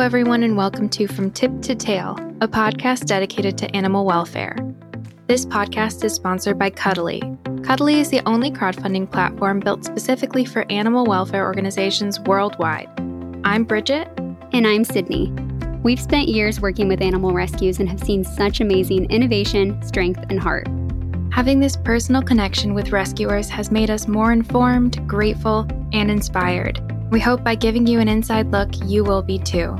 Hello everyone and welcome to From Tip to Tail, a podcast dedicated to animal welfare. This podcast is sponsored by Cuddly. Cuddly is the only crowdfunding platform built specifically for animal welfare organizations worldwide. I'm Bridget. And I'm Sydney. We've spent years working with animal rescues and have seen such amazing innovation, strength, and heart. Having this personal connection with rescuers has made us more informed, grateful, and inspired. We hope by giving you an inside look, you will be too.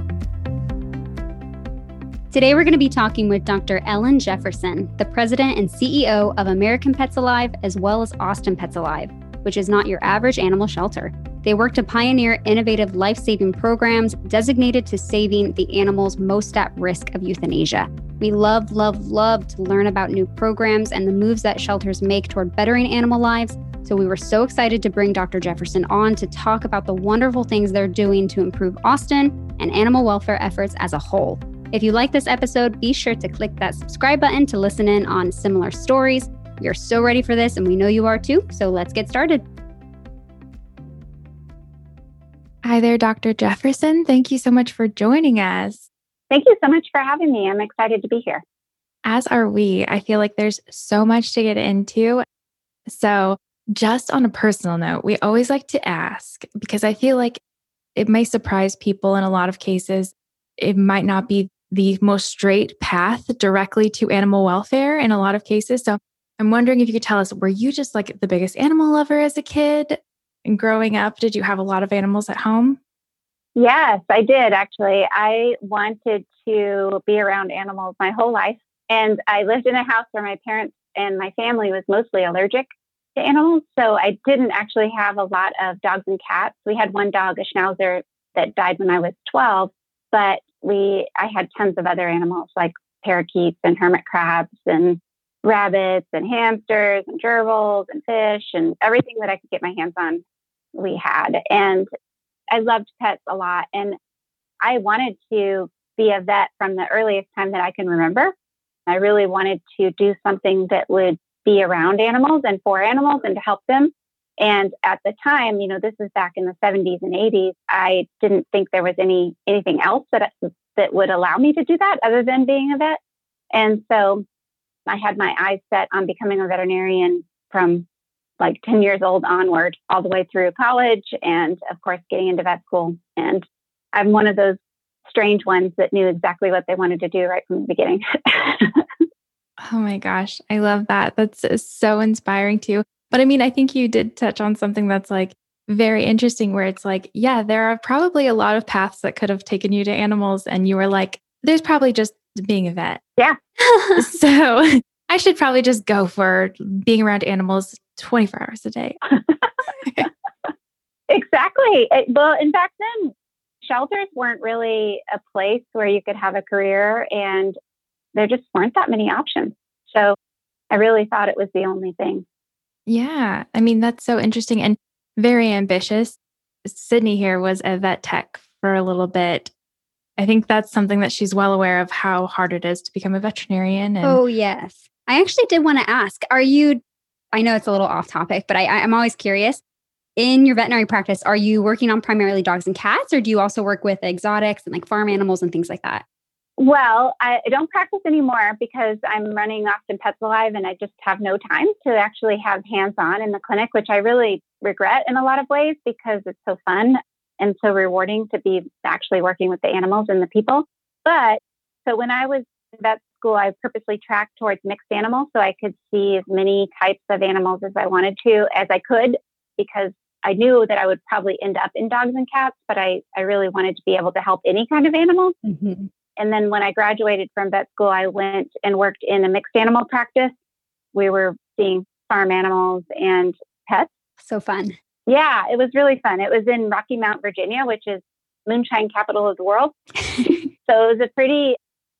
Today, we're going to be talking with Dr. Ellen Jefferson, the president and CEO of American Pets Alive, as well as Austin Pets Alive, which is not your average animal shelter. They work to pioneer innovative life-saving programs designated to saving the animals most at risk of euthanasia. We love to learn about new programs and the moves that shelters make toward bettering animal lives. So we were so excited to bring Dr. Jefferson on to talk about the wonderful things they're doing to improve Austin and animal welfare efforts as a whole. If you like this episode, be sure to click that subscribe button to listen in on similar stories. We are so ready for this, and we know you are too, so let's get started. Hi there, Dr. Jefferson. Thank you so much for joining us. Thank you so much for having me. I'm excited to be here. As are we. I feel like there's so much to get into. So just on a personal note, we always like to ask, because I feel like it may surprise people in a lot of cases. It might not be the most straight path directly to animal welfare in a lot of cases. So I'm wondering if you could tell us, were you just like the biggest animal lover as a kid? And growing up, did you have a lot of animals at home? Yes, I did actually. I wanted to be around animals my whole life. And I lived in a house where my parents and my family was mostly allergic to animals. So I didn't actually have a lot of dogs and cats. We had one dog, a schnauzer, that died when I was 12. But I had tons of other animals like parakeets and hermit crabs and rabbits and hamsters and gerbils and fish and everything that I could get my hands on, we had. And I loved pets a lot. And I wanted to be a vet from the earliest time that I can remember. I really wanted to do something that would be around animals and for animals and to help them. And at the time, this is back in the 70s and 80s, I didn't think there was anything else that would allow me to do that other than being a vet. And so I had my eyes set on becoming a veterinarian from like 10 years old onward, all the way through college and, of course, getting into vet school. And I'm one of those strange ones that knew exactly what they wanted to do right from the beginning. Oh my gosh. I love that. That's so inspiring too. But I mean, I think you did touch on something that's like very interesting where it's like, yeah, there are probably a lot of paths that could have taken you to animals. And you were like, there's probably just being a vet. Yeah. So I should probably just go for being around animals 24 hours a day. Exactly. Well, in fact, then shelters weren't really a place where you could have a career, and there just weren't that many options. So I really thought it was the only thing. Yeah. I mean, that's so interesting and very ambitious. Sydney here was a vet tech for a little bit. I think that's something that she's well aware of, how hard it is to become a veterinarian. And oh, yes. I actually did want to ask, I know it's a little off topic, but I'm always curious. In your veterinary practice, are you working on primarily dogs and cats, or do you also work with exotics and like farm animals and things like that? Well, I don't practice anymore because I'm running Austin Pets Alive and I just have no time to actually have hands-on in the clinic, which I really regret in a lot of ways because it's so fun and so rewarding to be actually working with the animals and the people. But so when I was in vet school, I purposely tracked towards mixed animals so I could see as many types of animals as I wanted to, as I could, because I knew that I would probably end up in dogs and cats, but I really wanted to be able to help any kind of animal. Mm-hmm. And then when I graduated from vet school, I went and worked in a mixed animal practice. We were seeing farm animals and pets. So fun. Yeah, it was really fun. It was in Rocky Mount, Virginia, which is moonshine capital of the world. So it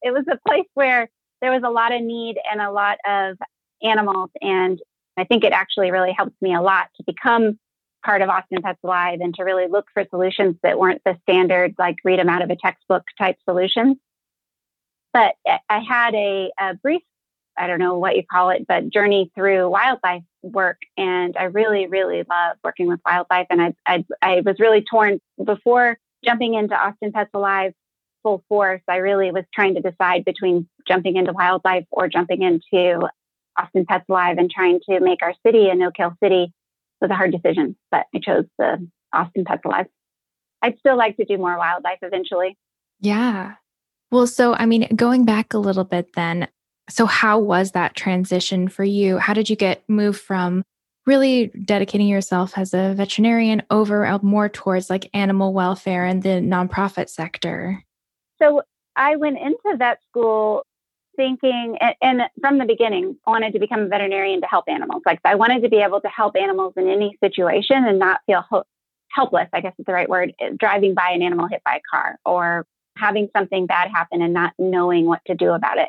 was a place where there was a lot of need and a lot of animals. And I think it actually really helped me a lot to become part of Austin Pets Alive and to really look for solutions that weren't the standard, like read them out of a textbook type solutions. But I had a brief, I don't know what you call it, but journey through wildlife work. And I really, really love working with wildlife. And I was really torn before jumping into Austin Pets Alive. full force, I really was trying to decide between jumping into wildlife or jumping into Austin Pets Alive and trying to make our city a no-kill city. It was a hard decision, but I chose the Austin Pets Alive. I'd still like to do more wildlife eventually. Yeah. Well, so, I mean, going back a little bit then, so how was that transition for you? How did you move from really dedicating yourself as a veterinarian over more towards like animal welfare and the nonprofit sector? So I went into vet school thinking, and from the beginning, I wanted to become a veterinarian to help animals. Like I wanted to be able to help animals in any situation and not feel helpless, I guess is the right word, driving by an animal hit by a car or having something bad happen and not knowing what to do about it.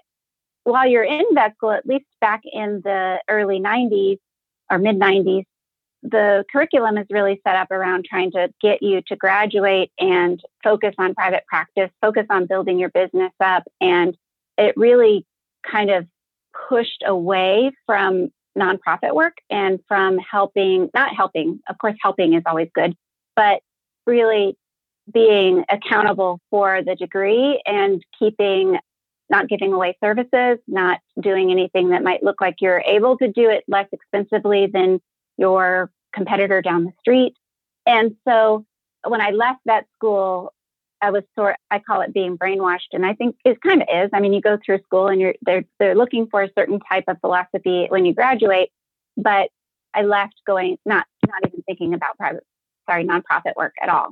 While you're in vet school, at least back in the early 90s or mid 90s, the curriculum is really set up around trying to get you to graduate and focus on private practice, focus on building your business up. And it really kind of pushed away from nonprofit work and from not helping, of course, helping is always good, but really being accountable for the degree and not giving away services, not doing anything that might look like you're able to do it less expensively than your competitor down the street. And so when I left vet school, I call it being brainwashed. And I think it kind of is. I mean, you go through school and they're looking for a certain type of philosophy when you graduate, but I left going, not even thinking about nonprofit work at all.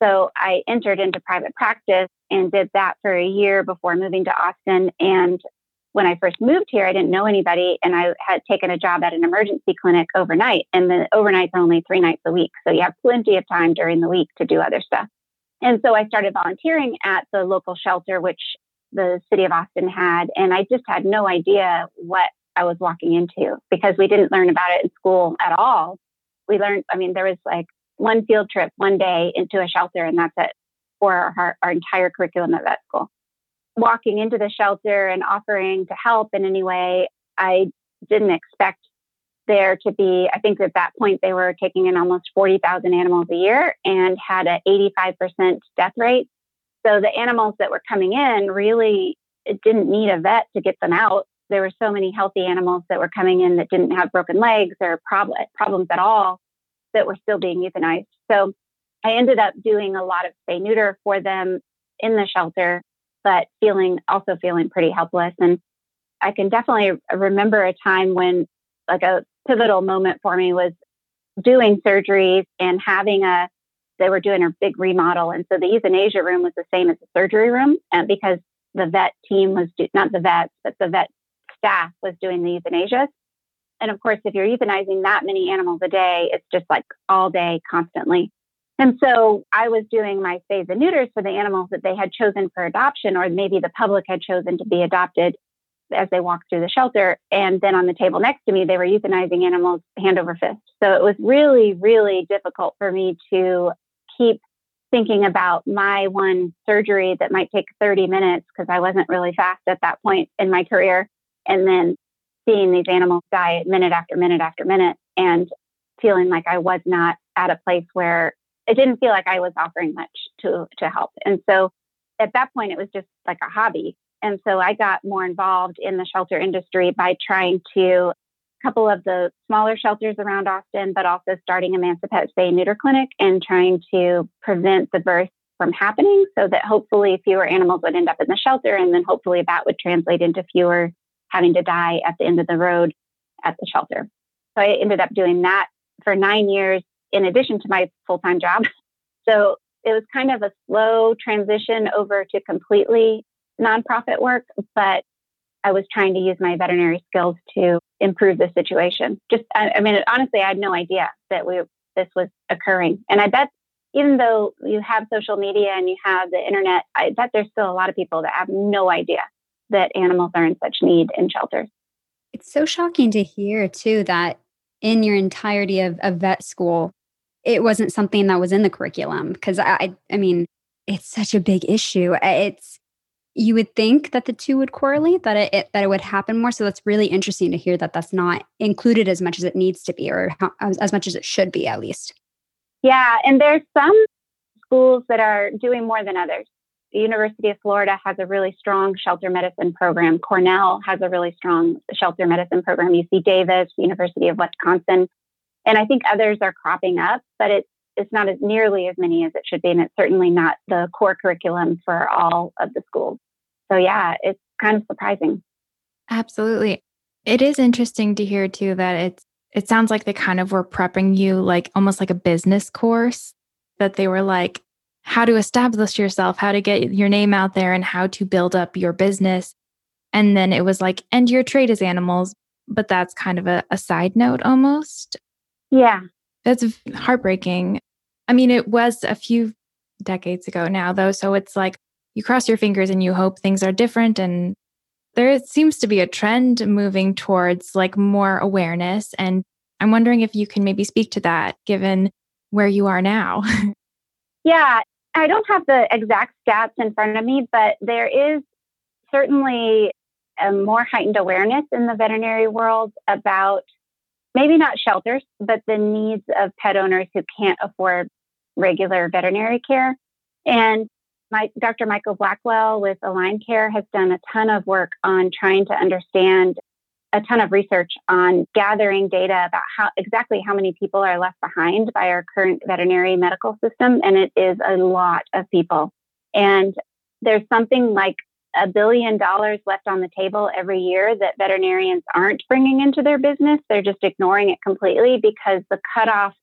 So I entered into private practice and did that for a year before moving to Austin. And when I first moved here, I didn't know anybody. And I had taken a job at an emergency clinic overnight. And the overnight's only 3 nights a week. So you have plenty of time during the week to do other stuff. And so I started volunteering at the local shelter, which the city of Austin had. And I just had no idea what I was walking into because we didn't learn about it in school at all. We learned, I mean, there was like one field trip, one day into a shelter, and that's it for our entire curriculum at vet school. Walking into the shelter and offering to help in any way, I didn't expect there to be, I think at that point, they were taking in almost 40,000 animals a year and had an 85% death rate. So the animals that were coming in really didn't need a vet to get them out. There were so many healthy animals that were coming in that didn't have broken legs or problems at all that were still being euthanized. So I ended up doing a lot of spay neuter for them in the shelter, but feeling pretty helpless. And I can definitely remember a time when like a pivotal moment for me was doing surgeries and they were doing a big remodel. And so the euthanasia room was the same as the surgery room because the vet team the vet staff was doing the euthanasia. And of course, if you're euthanizing that many animals a day, it's just like all day constantly. And so I was doing my spays and neuters for the animals that they had chosen for adoption, or maybe the public had chosen to be adopted as they walked through the shelter. And then on the table next to me, they were euthanizing animals hand over fist. So it was really, really difficult for me to keep thinking about my one surgery that might take 30 minutes because I wasn't really fast at that point in my career. And then seeing these animals die minute after minute after minute and feeling like I was not at a place where it didn't feel like I was offering much to help. And so at that point, it was just like a hobby. And so I got more involved in the shelter industry by trying to a couple of the smaller shelters around Austin, but also starting EmanciPet spay and neuter clinic and trying to prevent the birth from happening so that hopefully fewer animals would end up in the shelter. And then hopefully that would translate into fewer having to die at the end of the road at the shelter. So I ended up doing that for 9 years in addition to my full-time job. So it was kind of a slow transition over to completely nonprofit work, but I was trying to use my veterinary skills to improve the situation. Honestly, I had no idea that this was occurring. And I bet even though you have social media and you have the internet, I bet there's still a lot of people that have no idea that animals are in such need in shelters. It's so shocking to hear too, that in your entirety of vet school, it wasn't something that was in the curriculum. Cause I mean, it's such a big issue. You would think that the two would correlate, that it would happen more. So that's really interesting to hear that that's not included as much as it needs to be, or as much as it should be at least. Yeah. And there's some schools that are doing more than others. The University of Florida has a really strong shelter medicine program. Cornell has a really strong shelter medicine program. UC Davis, University of Wisconsin. And I think others are cropping up, but it's not as nearly as many as it should be. And it's certainly not the core curriculum for all of the schools. So yeah, it's kind of surprising. Absolutely. It is interesting to hear too, that it sounds like they kind of were prepping you like almost like a business course, that they were like, how to establish yourself, how to get your name out there, and how to build up your business. And then it was like, and your trade is animals, but that's kind of a side note almost. Yeah. That's heartbreaking. I mean, it was a few decades ago now though. So it's like, you cross your fingers and you hope things are different. And there seems to be a trend moving towards like more awareness. And I'm wondering if you can maybe speak to that given where you are now. Yeah. I don't have the exact stats in front of me, but there is certainly a more heightened awareness in the veterinary world about maybe not shelters, but the needs of pet owners who can't afford regular veterinary care. And Dr. Michael Blackwell with Align Care has done a ton of work on trying to understand a ton of research on gathering data about exactly how many people are left behind by our current veterinary medical system. And it is a lot of people. And there's something like $1 billion left on the table every year that veterinarians aren't bringing into their business. They're just ignoring it completely because the cutoff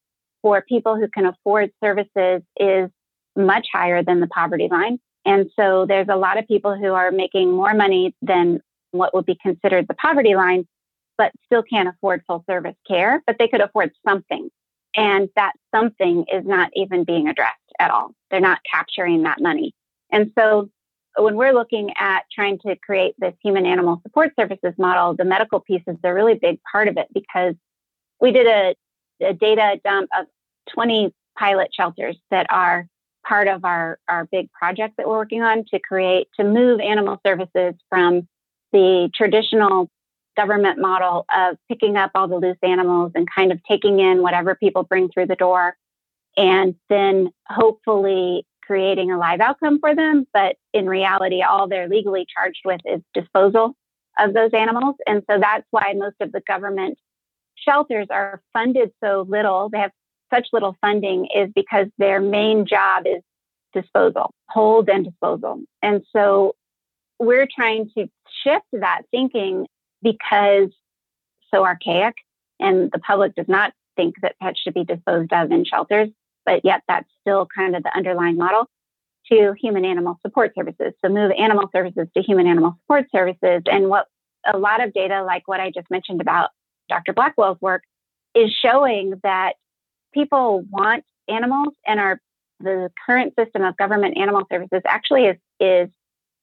for people who can afford services is much higher than the poverty line. And so there's a lot of people who are making more money than what would be considered the poverty line, but still can't afford full service care, but they could afford something. And that something is not even being addressed at all. They're not capturing that money. And so when we're looking at trying to create this human animal support services model, the medical piece is a really big part of it, because we did a data dump of 20 pilot shelters that are part of our big project that we're working on to move animal services from the traditional government model of picking up all the loose animals and kind of taking in whatever people bring through the door, and then hopefully creating a live outcome for them. But in reality, all they're legally charged with is disposal of those animals. And so that's why most of the government shelters are funded so little. They have such little funding, is because their main job is disposal, hold and disposal. And so we're trying to shift that thinking, because it's so archaic and the public does not think that pets should be disposed of in shelters, but yet that's still kind of the underlying model, to human animal support services. So move animal services to human animal support services. And what a lot of data, like what I just mentioned about Dr. Blackwell's work, is showing that people want animals, and the current system of government animal services actually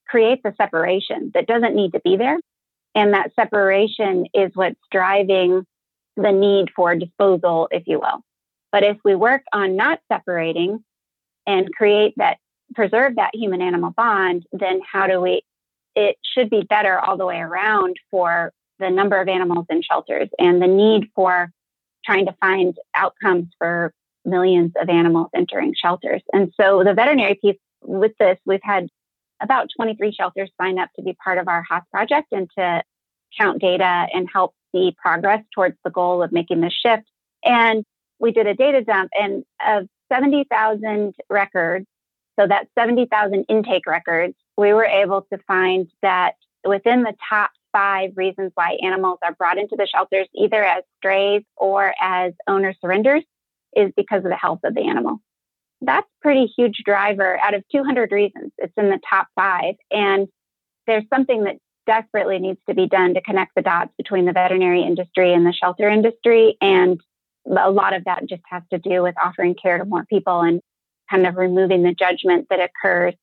creates a separation that doesn't need to be there. And that separation is what's driving the need for disposal, if you will. But if we work on not separating and preserve that human animal bond, then it should be better all the way around for the number of animals in shelters and the need for trying to find outcomes for millions of animals entering shelters. And so the veterinary piece with this, we've had about 23 shelters sign up to be part of our HASS project and to count data and help see progress towards the goal of making this shift. And we did a data dump, and of 70,000 records, so that's 70,000 intake records, we were able to find that within the top 5 reasons why animals are brought into the shelters, either as strays or as owner surrenders, is because of the health of the animal. That's a pretty huge driver. Out of 200 reasons, it's in the top 5. And there's something that desperately needs to be done to connect the dots between the veterinary industry and the shelter industry. And a lot of that just has to do with offering care to more people and kind of removing the judgment that occurs,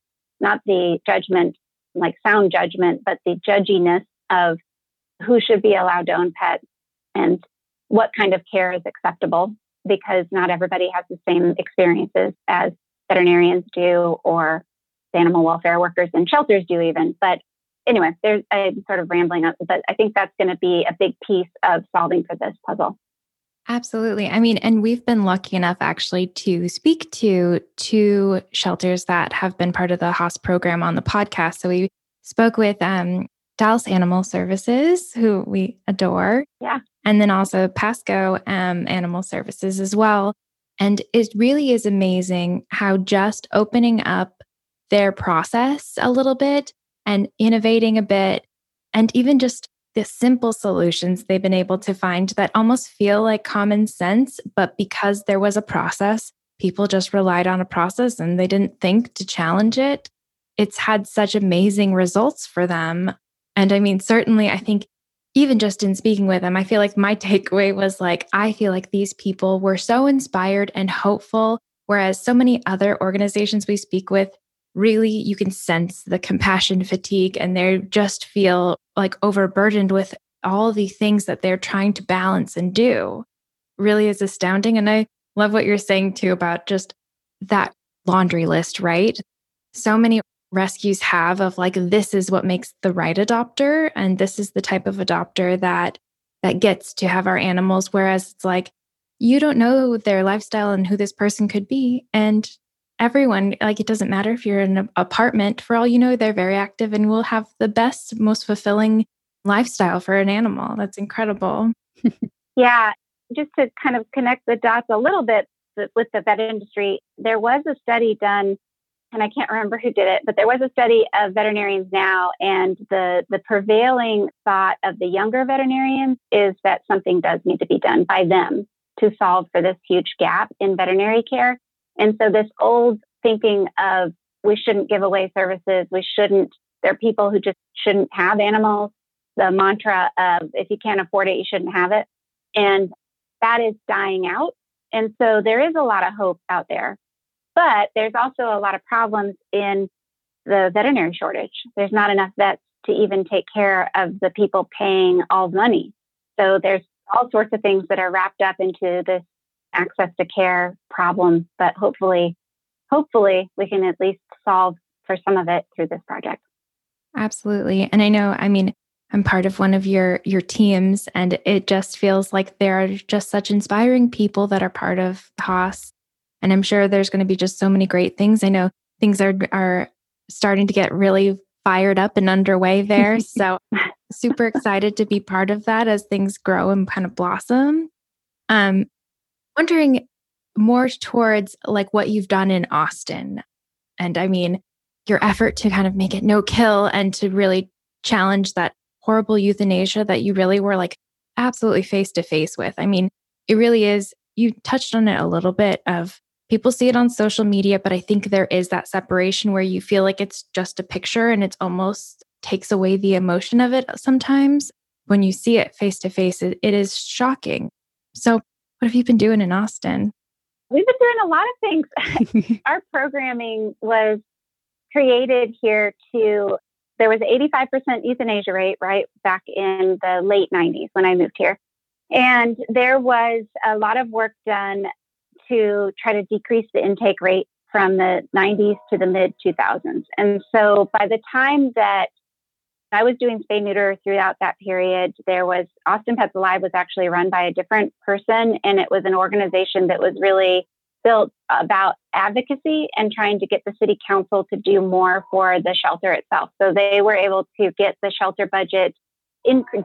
not the judgment, like sound judgment, but the judginess of who should be allowed to own pets and what kind of care is acceptable, because not everybody has the same experiences as veterinarians do or animal welfare workers and shelters do even. But anyway, I'm sort of rambling up, but I think that's going to be a big piece of solving for this puzzle. Absolutely. I mean, and we've been lucky enough actually to speak to two shelters that have been part of the HASS program on the podcast. So we spoke with Dallas Animal Services, who we adore. Yeah. And then also Pasco Animal Services as well. And it really is amazing how just opening up their process a little bit and innovating a bit, and even just the simple solutions they've been able to find that almost feel like common sense, but because there was a process, people just relied on a process and they didn't think to challenge it. It's had such amazing results for them. And I mean, certainly, I think even just in speaking with them, I feel like my takeaway was like, I feel like these people were so inspired and hopeful, whereas so many other organizations we speak with, really, you can sense the compassion fatigue and they just feel like overburdened with all the things that they're trying to balance and do. Really is astounding. And I love what you're saying too about just that laundry list, right? So many rescues have of like, this is what makes the right adopter. And this is the type of adopter that gets to have our animals. Whereas it's like, you don't know their lifestyle and who this person could be. And everyone, like, it doesn't matter if you're in an apartment, for all you know, they're very active and will have the best, most fulfilling lifestyle for an animal. That's incredible. Yeah. Just to kind of connect the dots a little bit with the vet industry, there was a study done, and I can't remember who did it, but there was a study of veterinarians now, and the prevailing thought of the younger veterinarians is that something does need to be done by them to solve for this huge gap in veterinary care. And so this old thinking of we shouldn't give away services, there are people who just shouldn't have animals, the mantra of if you can't afford it, you shouldn't have it. And that is dying out. And so there is a lot of hope out there. But there's also a lot of problems in the veterinary shortage. There's not enough vets to even take care of the people paying all the money. So there's all sorts of things that are wrapped up into this access to care problem, but hopefully we can at least solve for some of it through this project. Absolutely. And I know, I mean, I'm part of one of your teams, and it just feels like there are just such inspiring people that are part of HASS. And I'm sure there's going to be just so many great things. I know things are starting to get really fired up and underway there. So super excited to be part of that as things grow and kind of blossom. Wondering more towards like what you've done in Austin. And I mean, your effort to kind of make it no kill and to really challenge that horrible euthanasia that you really were like absolutely face to face with. I mean, it really is, you touched on it a little bit of people see it on social media, but I think there is that separation where you feel like it's just a picture and it's almost takes away the emotion of it sometimes. When you see it face to face, it is shocking. So what have you been doing in Austin? We've been doing a lot of things. Our programming was created here to, there was an 85% euthanasia rate right back in the late 90s when I moved here. And there was a lot of work done to try to decrease the intake rate from the 90s to the mid 2000s. And so by the time that I was doing spay neuter throughout that period, there was Austin Pets Alive was actually run by a different person. And it was an organization that was really built about advocacy and trying to get the city council to do more for the shelter itself. So they were able to get the shelter budget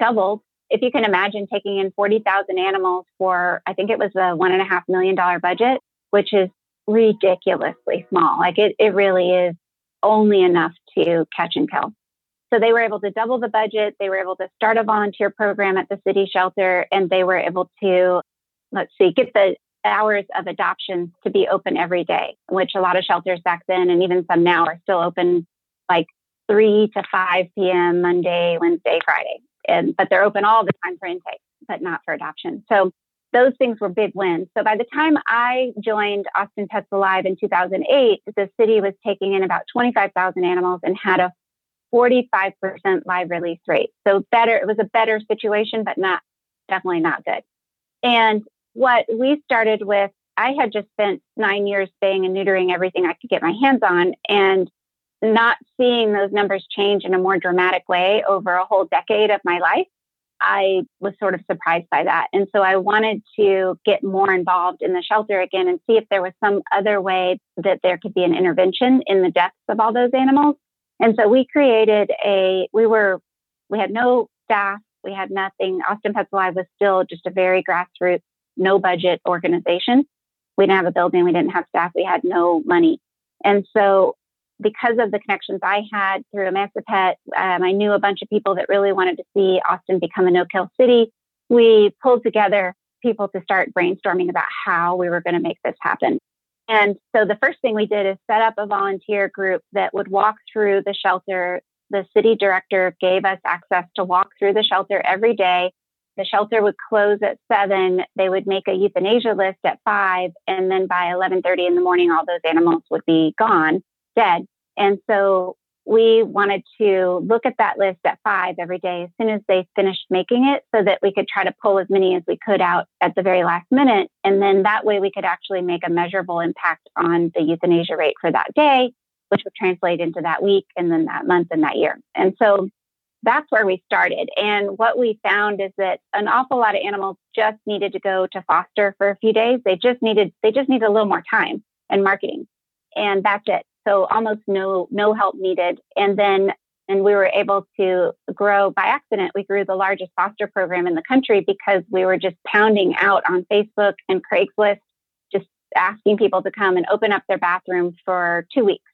doubled. If you can imagine taking in 40,000 animals for, I think it was a $1.5 million budget, which is ridiculously small. Like it really is only enough to catch and kill. So they were able to double the budget. They were able to start a volunteer program at the city shelter, and they were able to, get the hours of adoptions to be open every day, which a lot of shelters back then, and even some now, are still open like 3 to 5 p.m. Monday, Wednesday, Friday. But they're open all the time for intake, but not for adoption. So those things were big wins. So by the time I joined Austin Pets Alive in 2008, the city was taking in about 25,000 animals and had a 45% live release rate. So better, it was a better situation, but definitely not good. And what we started with, I had just spent 9 years spaying and neutering everything I could get my hands on, and not seeing those numbers change in a more dramatic way over a whole decade of my life, I was sort of surprised by that. And so I wanted to get more involved in the shelter again and see if there was some other way that there could be an intervention in the deaths of all those animals. And so we created we had no staff, we had nothing. Austin Pets Alive was still just a very grassroots, no budget organization. We didn't have a building, we didn't have staff, we had no money. And so because of the connections I had through EmanciPet, I knew a bunch of people that really wanted to see Austin become a no-kill city. We pulled together people to start brainstorming about how we were going to make this happen. And so the first thing we did is set up a volunteer group that would walk through the shelter. The city director gave us access to walk through the shelter every day. The shelter would close at 7. They would make a euthanasia list at 5. And then by 11:30 in the morning, all those animals would be gone, dead. And so we wanted to look at that list at 5 every day as soon as they finished making it, so that we could try to pull as many as we could out at the very last minute. And then that way we could actually make a measurable impact on the euthanasia rate for that day, which would translate into that week and then that month and that year. And so that's where we started. And what we found is that an awful lot of animals just needed to go to foster for a few days. They just needed a little more time and marketing. And that's it. So almost no help needed. And we were able to grow by accident. We grew the largest foster program in the country because we were just pounding out on Facebook and Craigslist, just asking people to come and open up their bathroom for 2 weeks.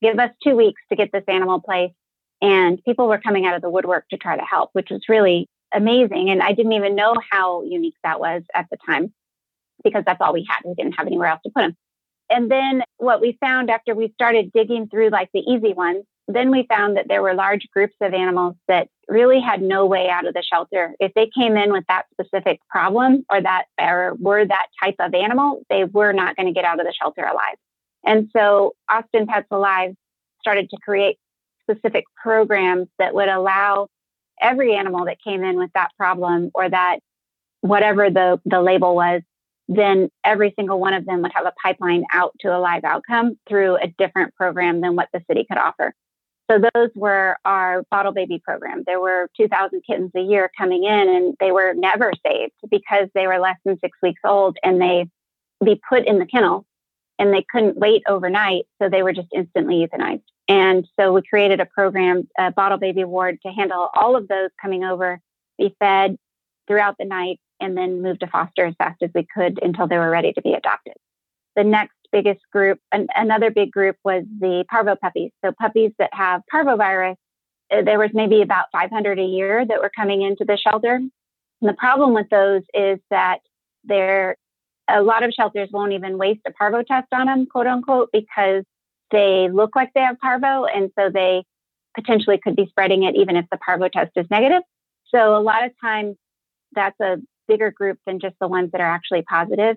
Give us 2 weeks to get this animal placed. And people were coming out of the woodwork to try to help, which was really amazing. And I didn't even know how unique that was at the time, because that's all we had. We didn't have anywhere else to put them. And then what we found after we started digging through like the easy ones, then we found that there were large groups of animals that really had no way out of the shelter. If they came in with that specific problem or were that type of animal, they were not going to get out of the shelter alive. And so Austin Pets Alive started to create specific programs that would allow every animal that came in with that problem or that whatever the label was, then every single one of them would have a pipeline out to a live outcome through a different program than what the city could offer. So those were our bottle baby program. There were 2,000 kittens a year coming in, and they were never saved because they were less than 6 weeks old, and they'd be put in the kennel and they couldn't wait overnight. So they were just instantly euthanized. And so we created a program, a bottle baby ward, to handle all of those coming over, be fed throughout the night, and then moved to foster as fast as we could until they were ready to be adopted. The next biggest group, another big group, was the parvo puppies. So puppies that have parvovirus, there was maybe about 500 a year that were coming into the shelter. And the problem with those is that a lot of shelters won't even waste a parvo test on them, quote unquote, because they look like they have parvo, and so they potentially could be spreading it even if the parvo test is negative. So a lot of times that's a bigger group than just the ones that are actually positive.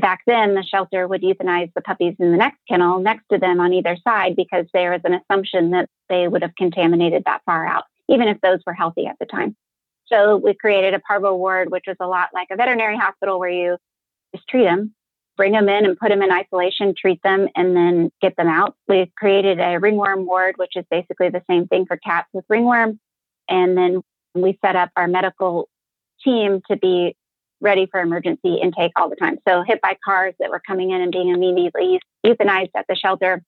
Back then, the shelter would euthanize the puppies in the next kennel next to them on either side because there was an assumption that they would have contaminated that far out, even if those were healthy at the time. So we created a parvo ward, which was a lot like a veterinary hospital where you just treat them, bring them in and put them in isolation, treat them, and then get them out. We created a ringworm ward, which is basically the same thing for cats with ringworm. And then we set up our medical team to be ready for emergency intake all the time. So hit by cars that were coming in and being immediately euthanized at the shelter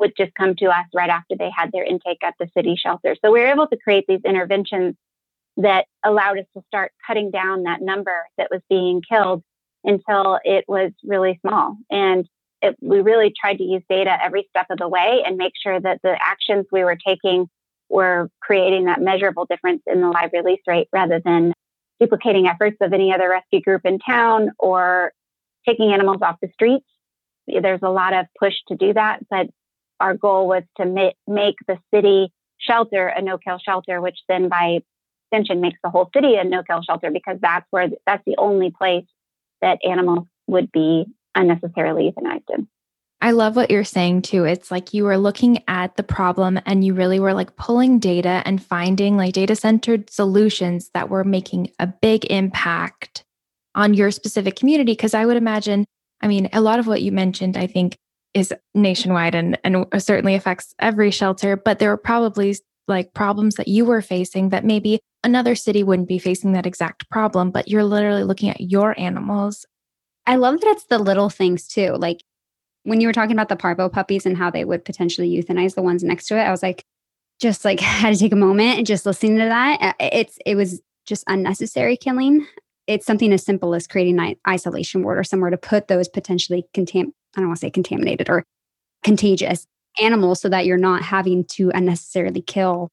would just come to us right after they had their intake at the city shelter. So we were able to create these interventions that allowed us to start cutting down that number that was being killed until it was really small. And we really tried to use data every step of the way and make sure that the actions we were taking were creating that measurable difference in the live release rate rather than duplicating efforts of any other rescue group in town or taking animals off the streets. There's a lot of push to do that, but our goal was to make the city shelter a no-kill shelter, which then by extension makes the whole city a no-kill shelter, because that's the only place that animals would be unnecessarily euthanized in. I love what you're saying too. It's like you were looking at the problem and you really were like pulling data and finding like data-centered solutions that were making a big impact on your specific community. Cause I would imagine, I mean, a lot of what you mentioned, I think, is nationwide and certainly affects every shelter, but there were probably like problems that you were facing that maybe Another city wouldn't be facing that exact problem, but you're literally looking at your animals. I love that it's the little things too. Like when you were talking about the parvo puppies and how they would potentially euthanize the ones next to it, I was like, just like had to take a moment and just listening to that. It was just unnecessary killing. It's something as simple as creating an isolation ward or somewhere to put those potentially contaminated or contagious animals so that you're not having to unnecessarily kill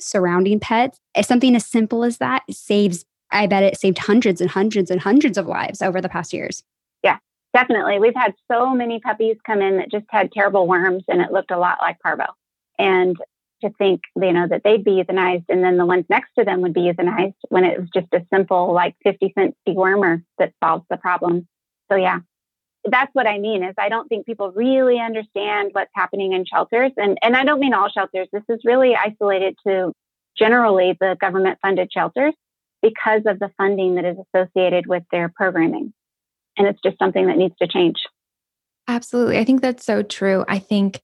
surrounding pets. It's something as simple as that saved hundreds and hundreds and hundreds of lives over the past years. Yeah, definitely. We've had so many puppies come in that just had terrible worms and it looked a lot like parvo. And to think, that they'd be euthanized and then the ones next to them would be euthanized when it was just a simple, 50-cent dewormer that solves the problem. So yeah, that's what I mean is I don't think people really understand what's happening in shelters. And I don't mean all shelters. This is really isolated to generally the government-funded shelters because of the funding that is associated with their programming. And it's just something that needs to change. Absolutely. I think that's so true. I think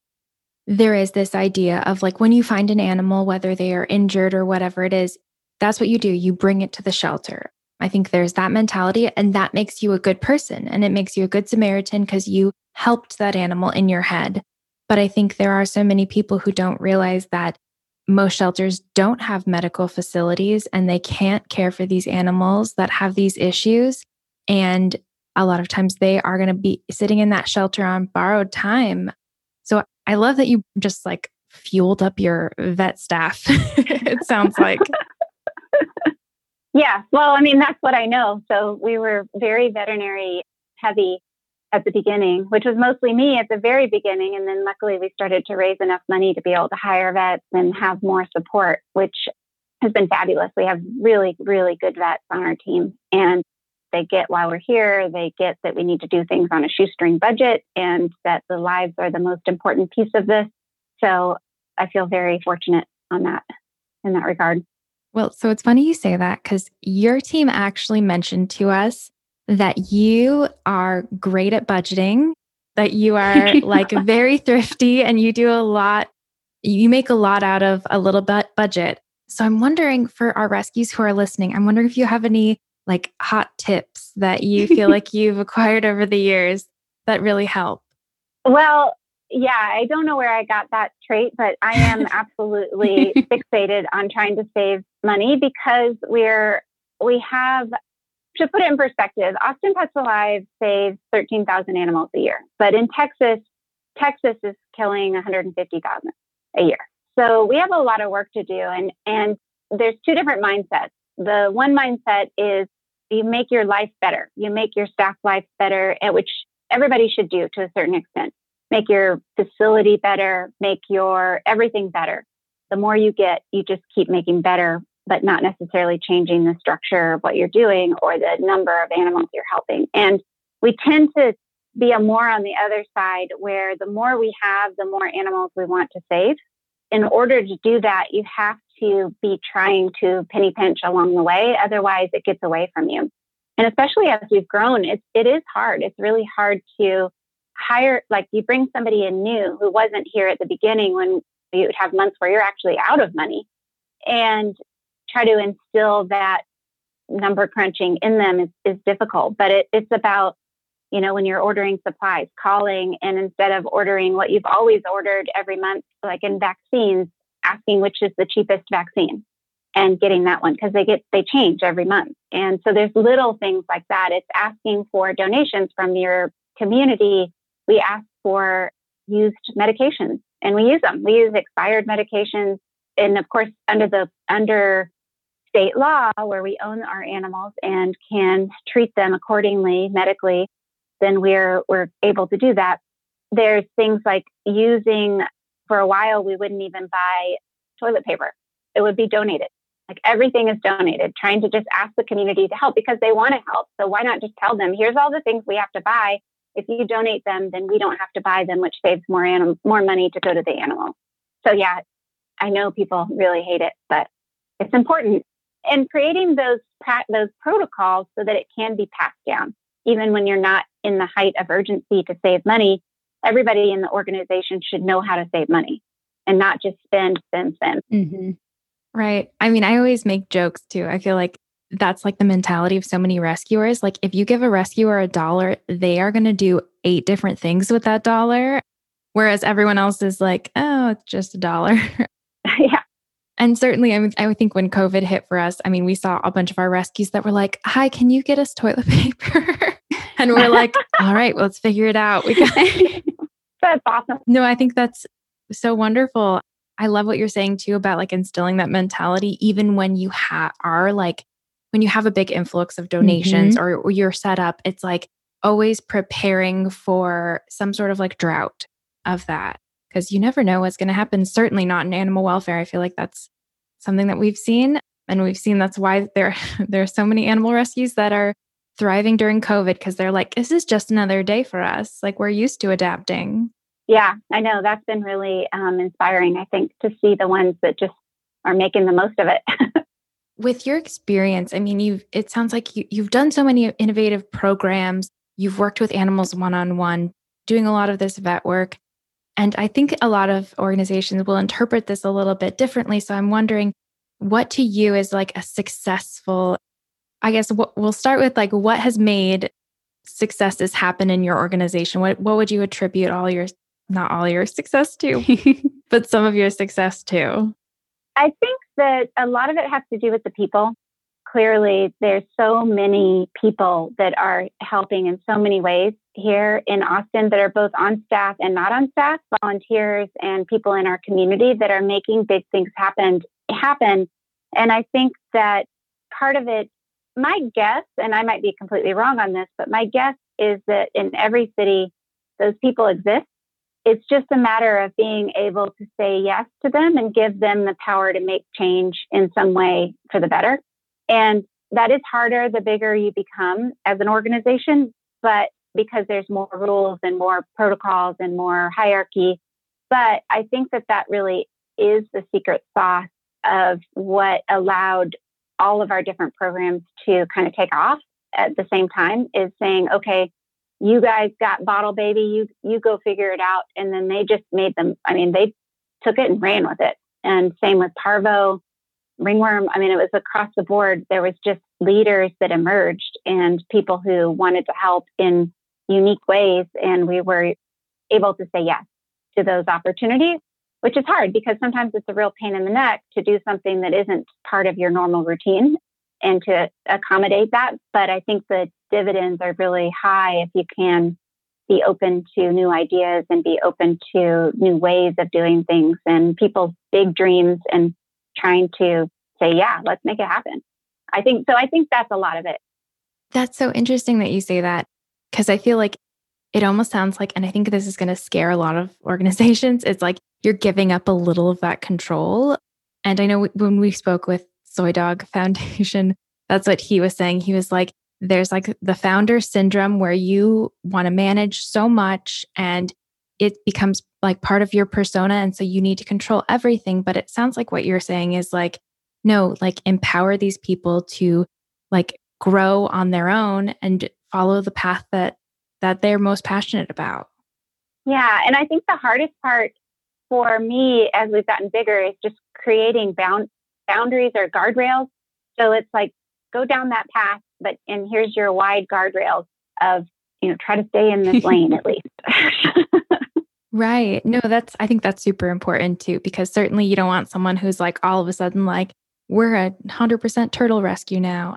there is this idea of when you find an animal, whether they are injured or whatever it is, that's what you do. You bring it to the shelter. I think there's that mentality and that makes you a good person and it makes you a good Samaritan because you helped that animal in your head. But I think there are so many people who don't realize that most shelters don't have medical facilities and they can't care for these animals that have these issues. And a lot of times they are going to be sitting in that shelter on borrowed time. So I love that you just fueled up your vet staff. It sounds like. Yeah. Well, that's what I know. So we were very veterinary heavy at the beginning, which was mostly me at the very beginning. And then luckily we started to raise enough money to be able to hire vets and have more support, which has been fabulous. We have really, really good vets on our team and they get why we're here. They get that we need to do things on a shoestring budget and that the lives are the most important piece of this. So I feel very fortunate in that regard. Well, so it's funny you say that because your team actually mentioned to us that you are great at budgeting, that you are very thrifty and you do a lot. You make a lot out of a little bit budget. So I'm wondering for our rescues who are listening, I'm wondering if you have any hot tips that you feel like you've acquired over the years that really help. Well, yeah, I don't know where I got that trait, but I am absolutely fixated on trying to save money because we have, to put it in perspective, Austin Pets Alive saves 13,000 animals a year, but in Texas is killing 150,000 a year. So we have a lot of work to do. And there's two different mindsets. The one mindset is you make your life better. You make your staff life better, which everybody should do to a certain extent. Make your facility better, make your everything better. The more you get, you just keep making better, but not necessarily changing the structure of what you're doing or the number of animals you're helping. And we tend to be more on the other side where the more we have, the more animals we want to save. In order to do that, you have to be trying to penny pinch along the way. Otherwise, it gets away from you. And especially as we've grown, it is hard. It's really hard to hire, you bring somebody in new who wasn't here at the beginning when you would have months where you're actually out of money and try to instill that number crunching in them is difficult. But it's about, when you're ordering supplies, calling, and instead of ordering what you've always ordered every month, in vaccines, asking which is the cheapest vaccine and getting that one because they change every month. And so there's little things like that. It's asking for donations from your community. We ask for used medications and we use them. We use expired medications. And of course, under state law where we own our animals and can treat them accordingly medically, then we're able to do that. There's things like for a while, we wouldn't even buy toilet paper. It would be donated. Everything is donated, trying to just ask the community to help because they want to help. So why not just tell them, here's all the things we have to buy. If you donate them, then we don't have to buy them, which saves more money to go to the animal. So yeah, I know people really hate it, but it's important. And creating those protocols so that it can be passed down, even when you're not in the height of urgency to save money, everybody in the organization should know how to save money and not just spend. Mm-hmm. Right. I mean, I always make jokes too. I feel like that's like the mentality of so many rescuers. Like if you give a rescuer $1, they are going to do 8 different things with that $1. Whereas everyone else is like, oh, it's just $1. Yeah. And certainly I would think when COVID hit for us, I mean, we saw a bunch of our rescues that were like, hi, can you get us toilet paper? And we're like, all right, well, let's figure it out. That's awesome. No, I think that's so wonderful. I love what you're saying too about like instilling that mentality, even when you when you have a big influx of donations mm-hmm. or you're set up, it's like always preparing for some sort of like drought of that. Because you never know what's going to happen. Certainly not in animal welfare. I feel like that's something that we've seen. And we've seen that's why there are so many animal rescues that are thriving during COVID, because they're like, this is just another day for us. Like we're used to adapting. Yeah, I know. That's been really inspiring, I think, to see the ones that just are making the most of it. With your experience, I mean, it sounds like you've done so many innovative programs. You've worked with animals one-on-one, doing a lot of this vet work. And I think a lot of organizations will interpret this a little bit differently. So I'm wondering what to you is like a successful, I guess we'll start with like what has made successes happen in your organization? What would you attribute not all your success to, but some of your success to? I think that a lot of it has to do with the people. Clearly, there's so many people that are helping in so many ways here in Austin that are both on staff and not on staff, volunteers and people in our community that are making big things happen. And I think that part of it, my guess, and I might be completely wrong on this, but my guess is that in every city, those people exist. It's just a matter of being able to say yes to them and give them the power to make change in some way for the better. And that is harder the bigger you become as an organization, but because there's more rules and more protocols and more hierarchy. But I think that really is the secret sauce of what allowed all of our different programs to kind of take off at the same time, is saying, okay, you guys got bottle baby, you go figure it out. And then they just made them, I mean, they took it and ran with it. And same with Parvo. Ringworm, I mean, it was across the board. There was just leaders that emerged and people who wanted to help in unique ways. And we were able to say yes to those opportunities, which is hard because sometimes it's a real pain in the neck to do something that isn't part of your normal routine and to accommodate that. But I think the dividends are really high if you can be open to new ideas and be open to new ways of doing things and people's big dreams and trying to say, yeah, let's make it happen. I think that's a lot of it. That's so interesting that you say that, because I feel like it almost sounds like, and I think this is going to scare a lot of organizations, it's like you're giving up a little of that control. And I know when we spoke with Soy Dog Foundation, that's what he was saying. He was like, there's like the founder syndrome where you want to manage so much and it becomes like part of your persona. And so you need to control everything. But it sounds like what you're saying is like, no, like empower these people to like grow on their own and follow the path that they're most passionate about. Yeah. And I think the hardest part for me as we've gotten bigger is just creating boundaries or guardrails. So it's like, go down that path, and here's your wide guardrails of, try to stay in this lane at least. Right. No, I think that's super important too, because certainly you don't want someone who's like all of a sudden like, we're 100% turtle rescue now.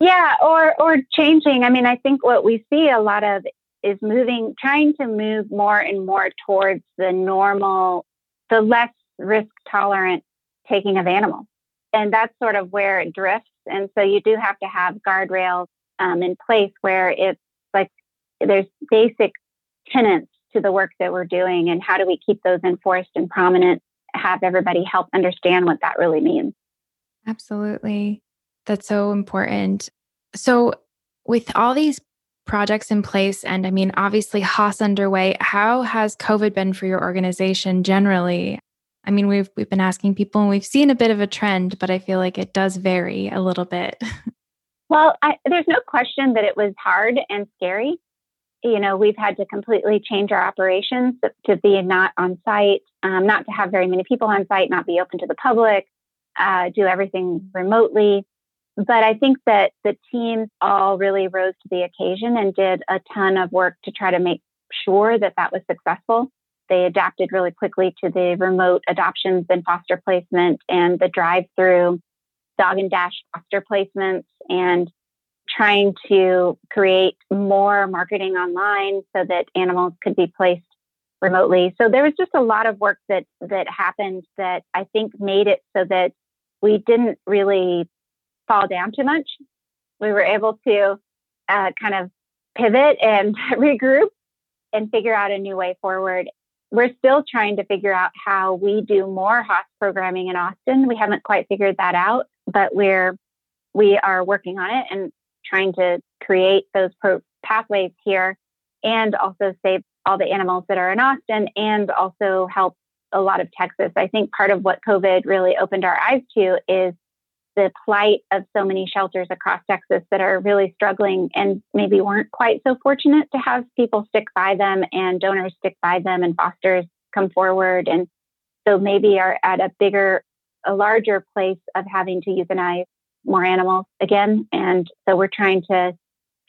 Yeah. Or changing. I mean, I think what we see a lot of is trying to move more and more towards the normal, the less risk tolerant taking of animals. And that's sort of where it drifts. And so you do have to have guardrails in place where it's like there's basic tenets to the work that we're doing, and how do we keep those enforced and prominent, have everybody help understand what that really means. Absolutely. That's so important. So with all these projects in place, and I mean, obviously HASS underway, how has COVID been for your organization generally? I mean, we've been asking people and we've seen a bit of a trend, but I feel like it does vary a little bit. Well, there's no question that it was hard and scary. you know, we've had to completely change our operations to be not on site, not to have very many people on site, not be open to the public, do everything remotely. But I think that the teams all really rose to the occasion and did a ton of work to try to make sure that that was successful. They adapted really quickly to the remote adoptions and foster placement and the drive-through dog and dash foster placements, and trying to create more marketing online so that animals could be placed remotely. So there was just a lot of work that happened that I think made it so that we didn't really fall down too much. We were able to kind of pivot and regroup and figure out a new way forward. We're still trying to figure out how we do more HASS programming in Austin. We haven't quite figured that out, but we are working on it and trying to create those pathways here and also save all the animals that are in Austin and also help a lot of Texas. I think part of what COVID really opened our eyes to is the plight of so many shelters across Texas that are really struggling and maybe weren't quite so fortunate to have people stick by them and donors stick by them and fosters come forward. And so maybe are at a larger place of having to euthanize more animals again. And so we're trying to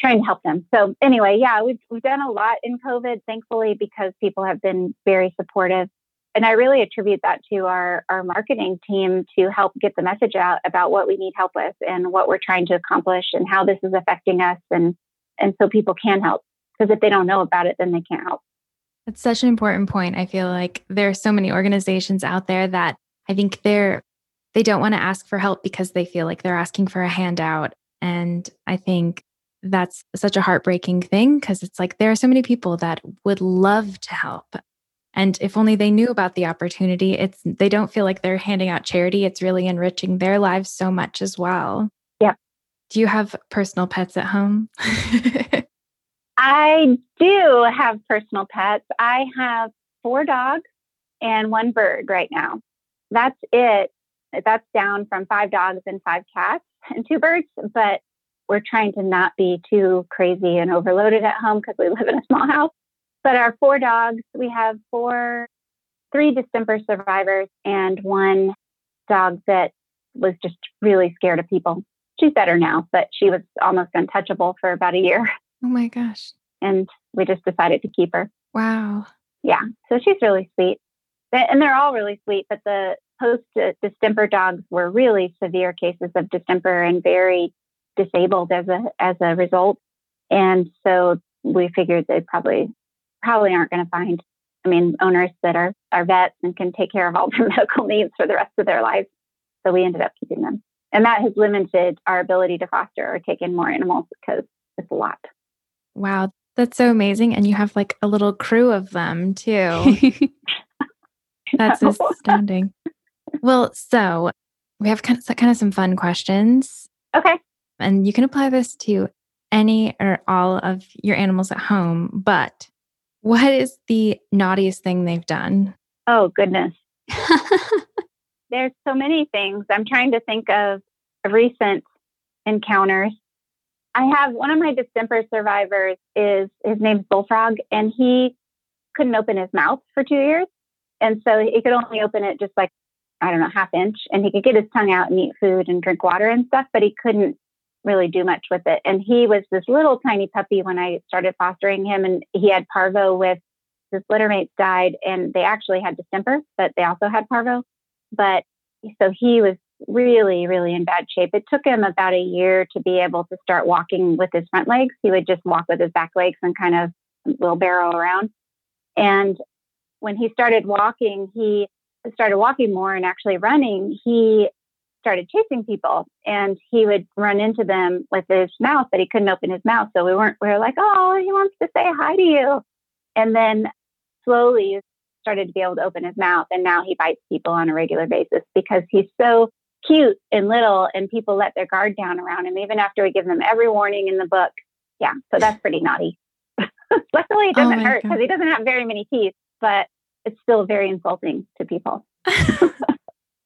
help them. So anyway, yeah, we've done a lot in COVID, thankfully, because people have been very supportive. And I really attribute that to our marketing team to help get the message out about what we need help with and what we're trying to accomplish and how this is affecting us. And so people can help, because if they don't know about it, then they can't help. That's such an important point. I feel like there are so many organizations out there that I think they don't want to ask for help because they feel like they're asking for a handout. And I think that's such a heartbreaking thing, because it's like there are so many people that would love to help. And if only they knew about the opportunity, they don't feel like they're handing out charity. It's really enriching their lives so much as well. Yeah. Do you have personal pets at home? I do have personal pets. I have 4 dogs and 1 bird right now. That's it. That's down from 5 dogs and 5 cats and 2 birds, but we're trying to not be too crazy and overloaded at home because we live in a small house. But our 4 dogs, we have 3 distemper survivors and 1 dog that was just really scared of people. She's better now, but she was almost untouchable for about a year. Oh my gosh. And we just decided to keep her. Wow. Yeah. So she's really sweet. And they're all really sweet, but the post-distemper dogs were really severe cases of distemper and very disabled as a result. And so we figured they probably aren't going to find, owners that are vets and can take care of all their medical needs for the rest of their lives. So we ended up keeping them. And that has limited our ability to foster or take in more animals because it's a lot. Wow. That's so amazing. And you have like a little crew of them too. That's astounding. Well, so we have kind of some fun questions. Okay. And you can apply this to any or all of your animals at home, but what is the naughtiest thing they've done? Oh, goodness. There's so many things. I'm trying to think of recent encounters. I have one of my distemper survivors, his name's Bullfrog, and he couldn't open his mouth for 2 years. And so he could only open it just like, I don't know, half inch, and he could get his tongue out and eat food and drink water and stuff, but he couldn't really do much with it. And he was this little tiny puppy when I started fostering him, and he had parvo with his littermates died, and they actually had distemper, but they also had parvo. But so he was really, really in bad shape. It took him about a year to be able to start walking with his front legs. He would just walk with his back legs and kind of wheelbarrow around. And when he started walking more and actually running, he started chasing people, and he would run into them with his mouth, but he couldn't open his mouth. So we were like, oh, he wants to say hi to you. And then slowly started to be able to open his mouth. And now he bites people on a regular basis because he's so cute and little, and people let their guard down around him, even after we give them every warning in the book. Yeah. So that's pretty naughty. Luckily it doesn't hurt because he doesn't have very many teeth, but it's still very insulting to people.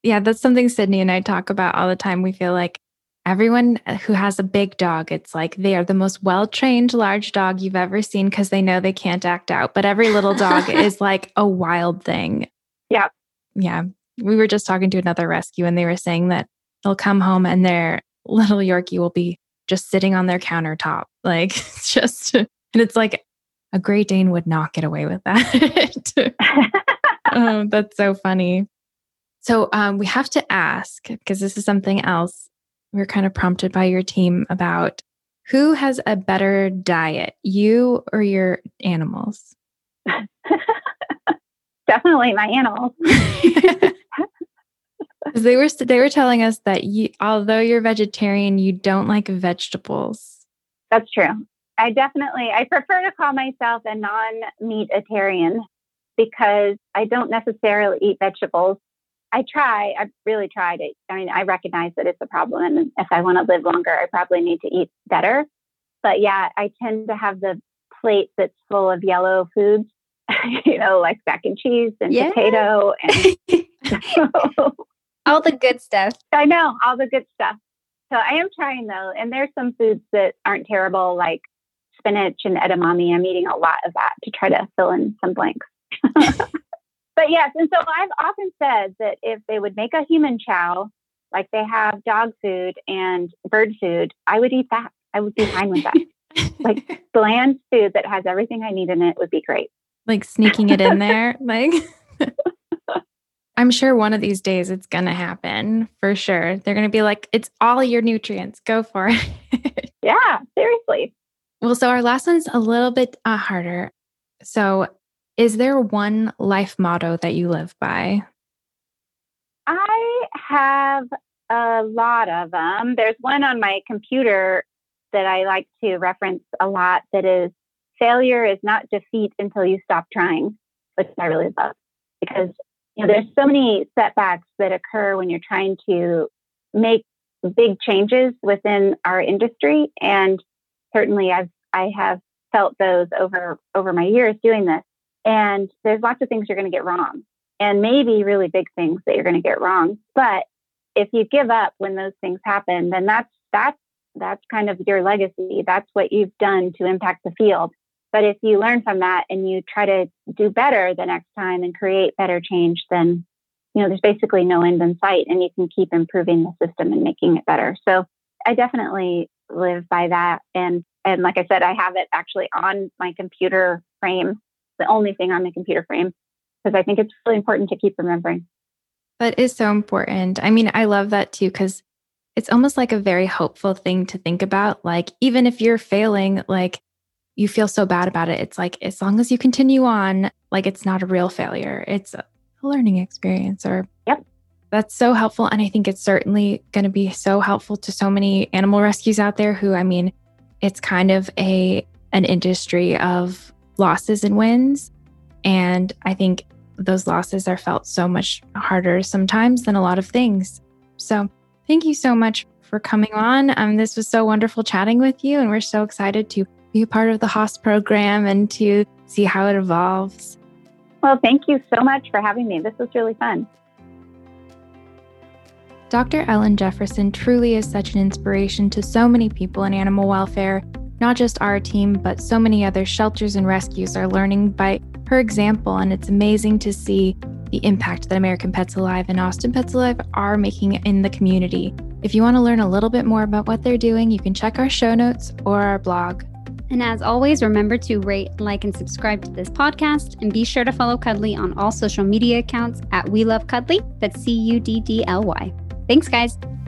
Yeah, that's something Sydney and I talk about all the time. We feel like everyone who has a big dog, it's like they are the most well-trained large dog you've ever seen because they know they can't act out. But every little dog is like a wild thing. Yeah. Yeah. We were just talking to another rescue and they were saying that they'll come home and their little Yorkie will be just sitting on their countertop. Like it's just, and it's like a Great Dane would not get away with that. That's so funny. So we have to ask, because this is something else we were kind of prompted by your team about, who has a better diet, you or your animals? Definitely my animals. They were telling us that you, although you're vegetarian, you don't like vegetables. That's true. I prefer to call myself a non-meatitarian because I don't necessarily eat vegetables. I really tried it. I mean, I recognize that it's a problem. And if I want to live longer, I probably need to eat better. But yeah, I tend to have the plate that's full of yellow foods, you know, like mac and cheese and potato and all the good stuff. I know, all the good stuff. So I am trying though. And there's some foods that aren't terrible, like spinach and edamame. I'm eating a lot of that to try to fill in some blanks. But yes, and so I've often said that if they would make a human chow, like they have dog food and bird food, I would eat that. I would be fine with that. Like bland food that has everything I need in it would be great. Like sneaking it in there. Like I'm sure one of these days it's going to happen for sure. They're going to be like, it's all your nutrients. Go for it. Yeah, seriously. Well, so our last one's a little bit harder. So is there one life motto that you live by? I have a lot of them. There's one on my computer that I like to reference a lot that is, failure is not defeat until you stop trying, which I really love because you know, there's so many setbacks that occur when you're trying to make big changes within our industry. And certainly I have felt those over my years doing this. And there's lots of things you're going to get wrong and maybe really big things that you're going to get wrong. But if you give up when those things happen, then that's kind of your legacy. That's what you've done to impact the field. But if you learn from that and you try to do better the next time and create better change, then, you know, there's basically no end in sight and you can keep improving the system and making it better. So I definitely live by that. And like I said, I have it actually on my computer frame. The only thing on the computer frame, because I think it's really important to keep remembering. That is so important. I mean, I love that too, because it's almost like a very hopeful thing to think about. Like, even if you're failing, like you feel so bad about it. It's like, as long as you continue on, like it's not a real failure. It's a learning experience or. Yep. That's so helpful. And I think it's certainly going to be so helpful to so many animal rescues out there who, I mean, it's kind of an industry of losses and wins. And I think those losses are felt so much harder sometimes than a lot of things. So thank you so much for coming on. This was so wonderful chatting with you. And we're so excited to be a part of the HASS program and to see how it evolves. Well, thank you so much for having me. This was really fun. Dr. Ellen Jefferson truly is such an inspiration to so many people in animal welfare. Not just our team, but so many other shelters and rescues are learning by her example. And it's amazing to see the impact that American Pets Alive and Austin Pets Alive are making in the community. If you want to learn a little bit more about what they're doing, you can check our show notes or our blog. And as always, remember to rate, like, and subscribe to this podcast. And be sure to follow Cuddly on all social media accounts at We Love Cuddly. That's Cuddly. Thanks, guys.